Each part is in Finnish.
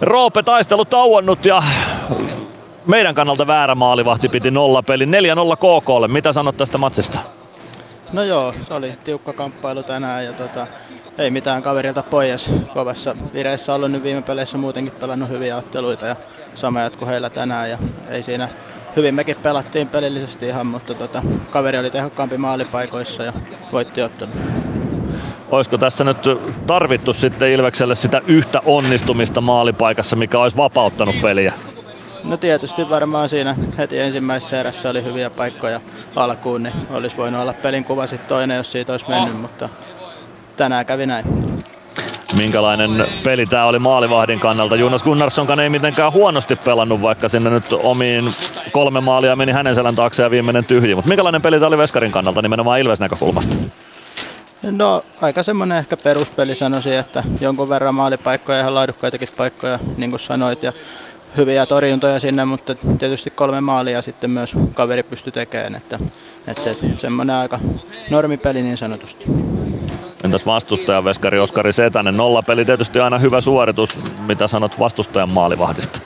Roope taistelu tauonnut ja meidän kannalta väärä maalivahti piti nollapelin. 4-0 KK:lle. Mitä sanot tästä matsista? No joo, se oli tiukka kamppailu tänään ja ei mitään kaverilta pois. Kovassa vireessä ollut nyt viime peleissä, muutenkin pelannut hyviä otteluita ja sama jatku heillä tänään. Ja ei siinä, hyvin mekin pelattiin pelillisesti ihan, mutta kaveri oli tehokkaampi maalipaikoissa ja voitti ottelun. Olisiko tässä nyt tarvittu sitten Ilvekselle sitä yhtä onnistumista maalipaikassa, mikä olisi vapauttanut peliä? No tietysti varmaan siinä heti ensimmäisessä erässä oli hyviä paikkoja alkuun, niin olisi voinut olla pelin kuva sitten toinen, jos siitä olisi mennyt, mutta tänään kävi näin. Minkälainen peli tämä oli maalivahdin kannalta? Jonas Gunnarssonkaan ei mitenkään huonosti pelannut, vaikka sinne nyt omiin 3 maalia meni hänen selän taakse ja viimeinen tyhji. Mutta minkälainen peli tämä oli veskarin kannalta, nimenomaan Ilves-näkökulmasta? No aika semmoinen ehkä peruspeli sanoisin, että jonkun verran maalipaikkoja, ihan laadukkaitakin paikkoja, niin kuin sanoit. Ja hyviä torjuntoja sinne, mutta tietysti 3 maalia sitten myös kaveri pystyi tekemään, että semmoinen aika normipeli niin sanotusti. Entäs vastustajan veskari Oskari Setänen, nollapeli tietysti aina hyvä suoritus, mitä sanot vastustajan maalivahdista?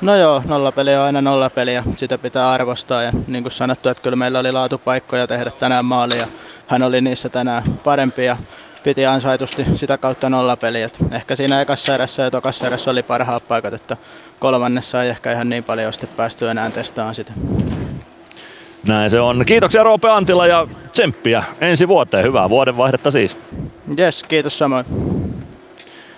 No joo, nollapeli on aina nollapeli ja sitä pitää arvostaa ja niin kuin sanottu, että kyllä meillä oli laatupaikkoja tehdä tänään maalia, hän oli niissä tänään parempi ja piti ansaitusti sitä kautta nollapeliä. Ehkä siinä ekassa erässä ja tokassa erässä oli parhaat paikat, että kolmannessa ei ehkä ihan niin paljon sitten päästy enää testaamaan sitä. Näin se on. Kiitoksia Roope Antila ja tsemppiä ensi vuoteen. Hyvää vuodenvaihdetta siis. Yes, kiitos samoin.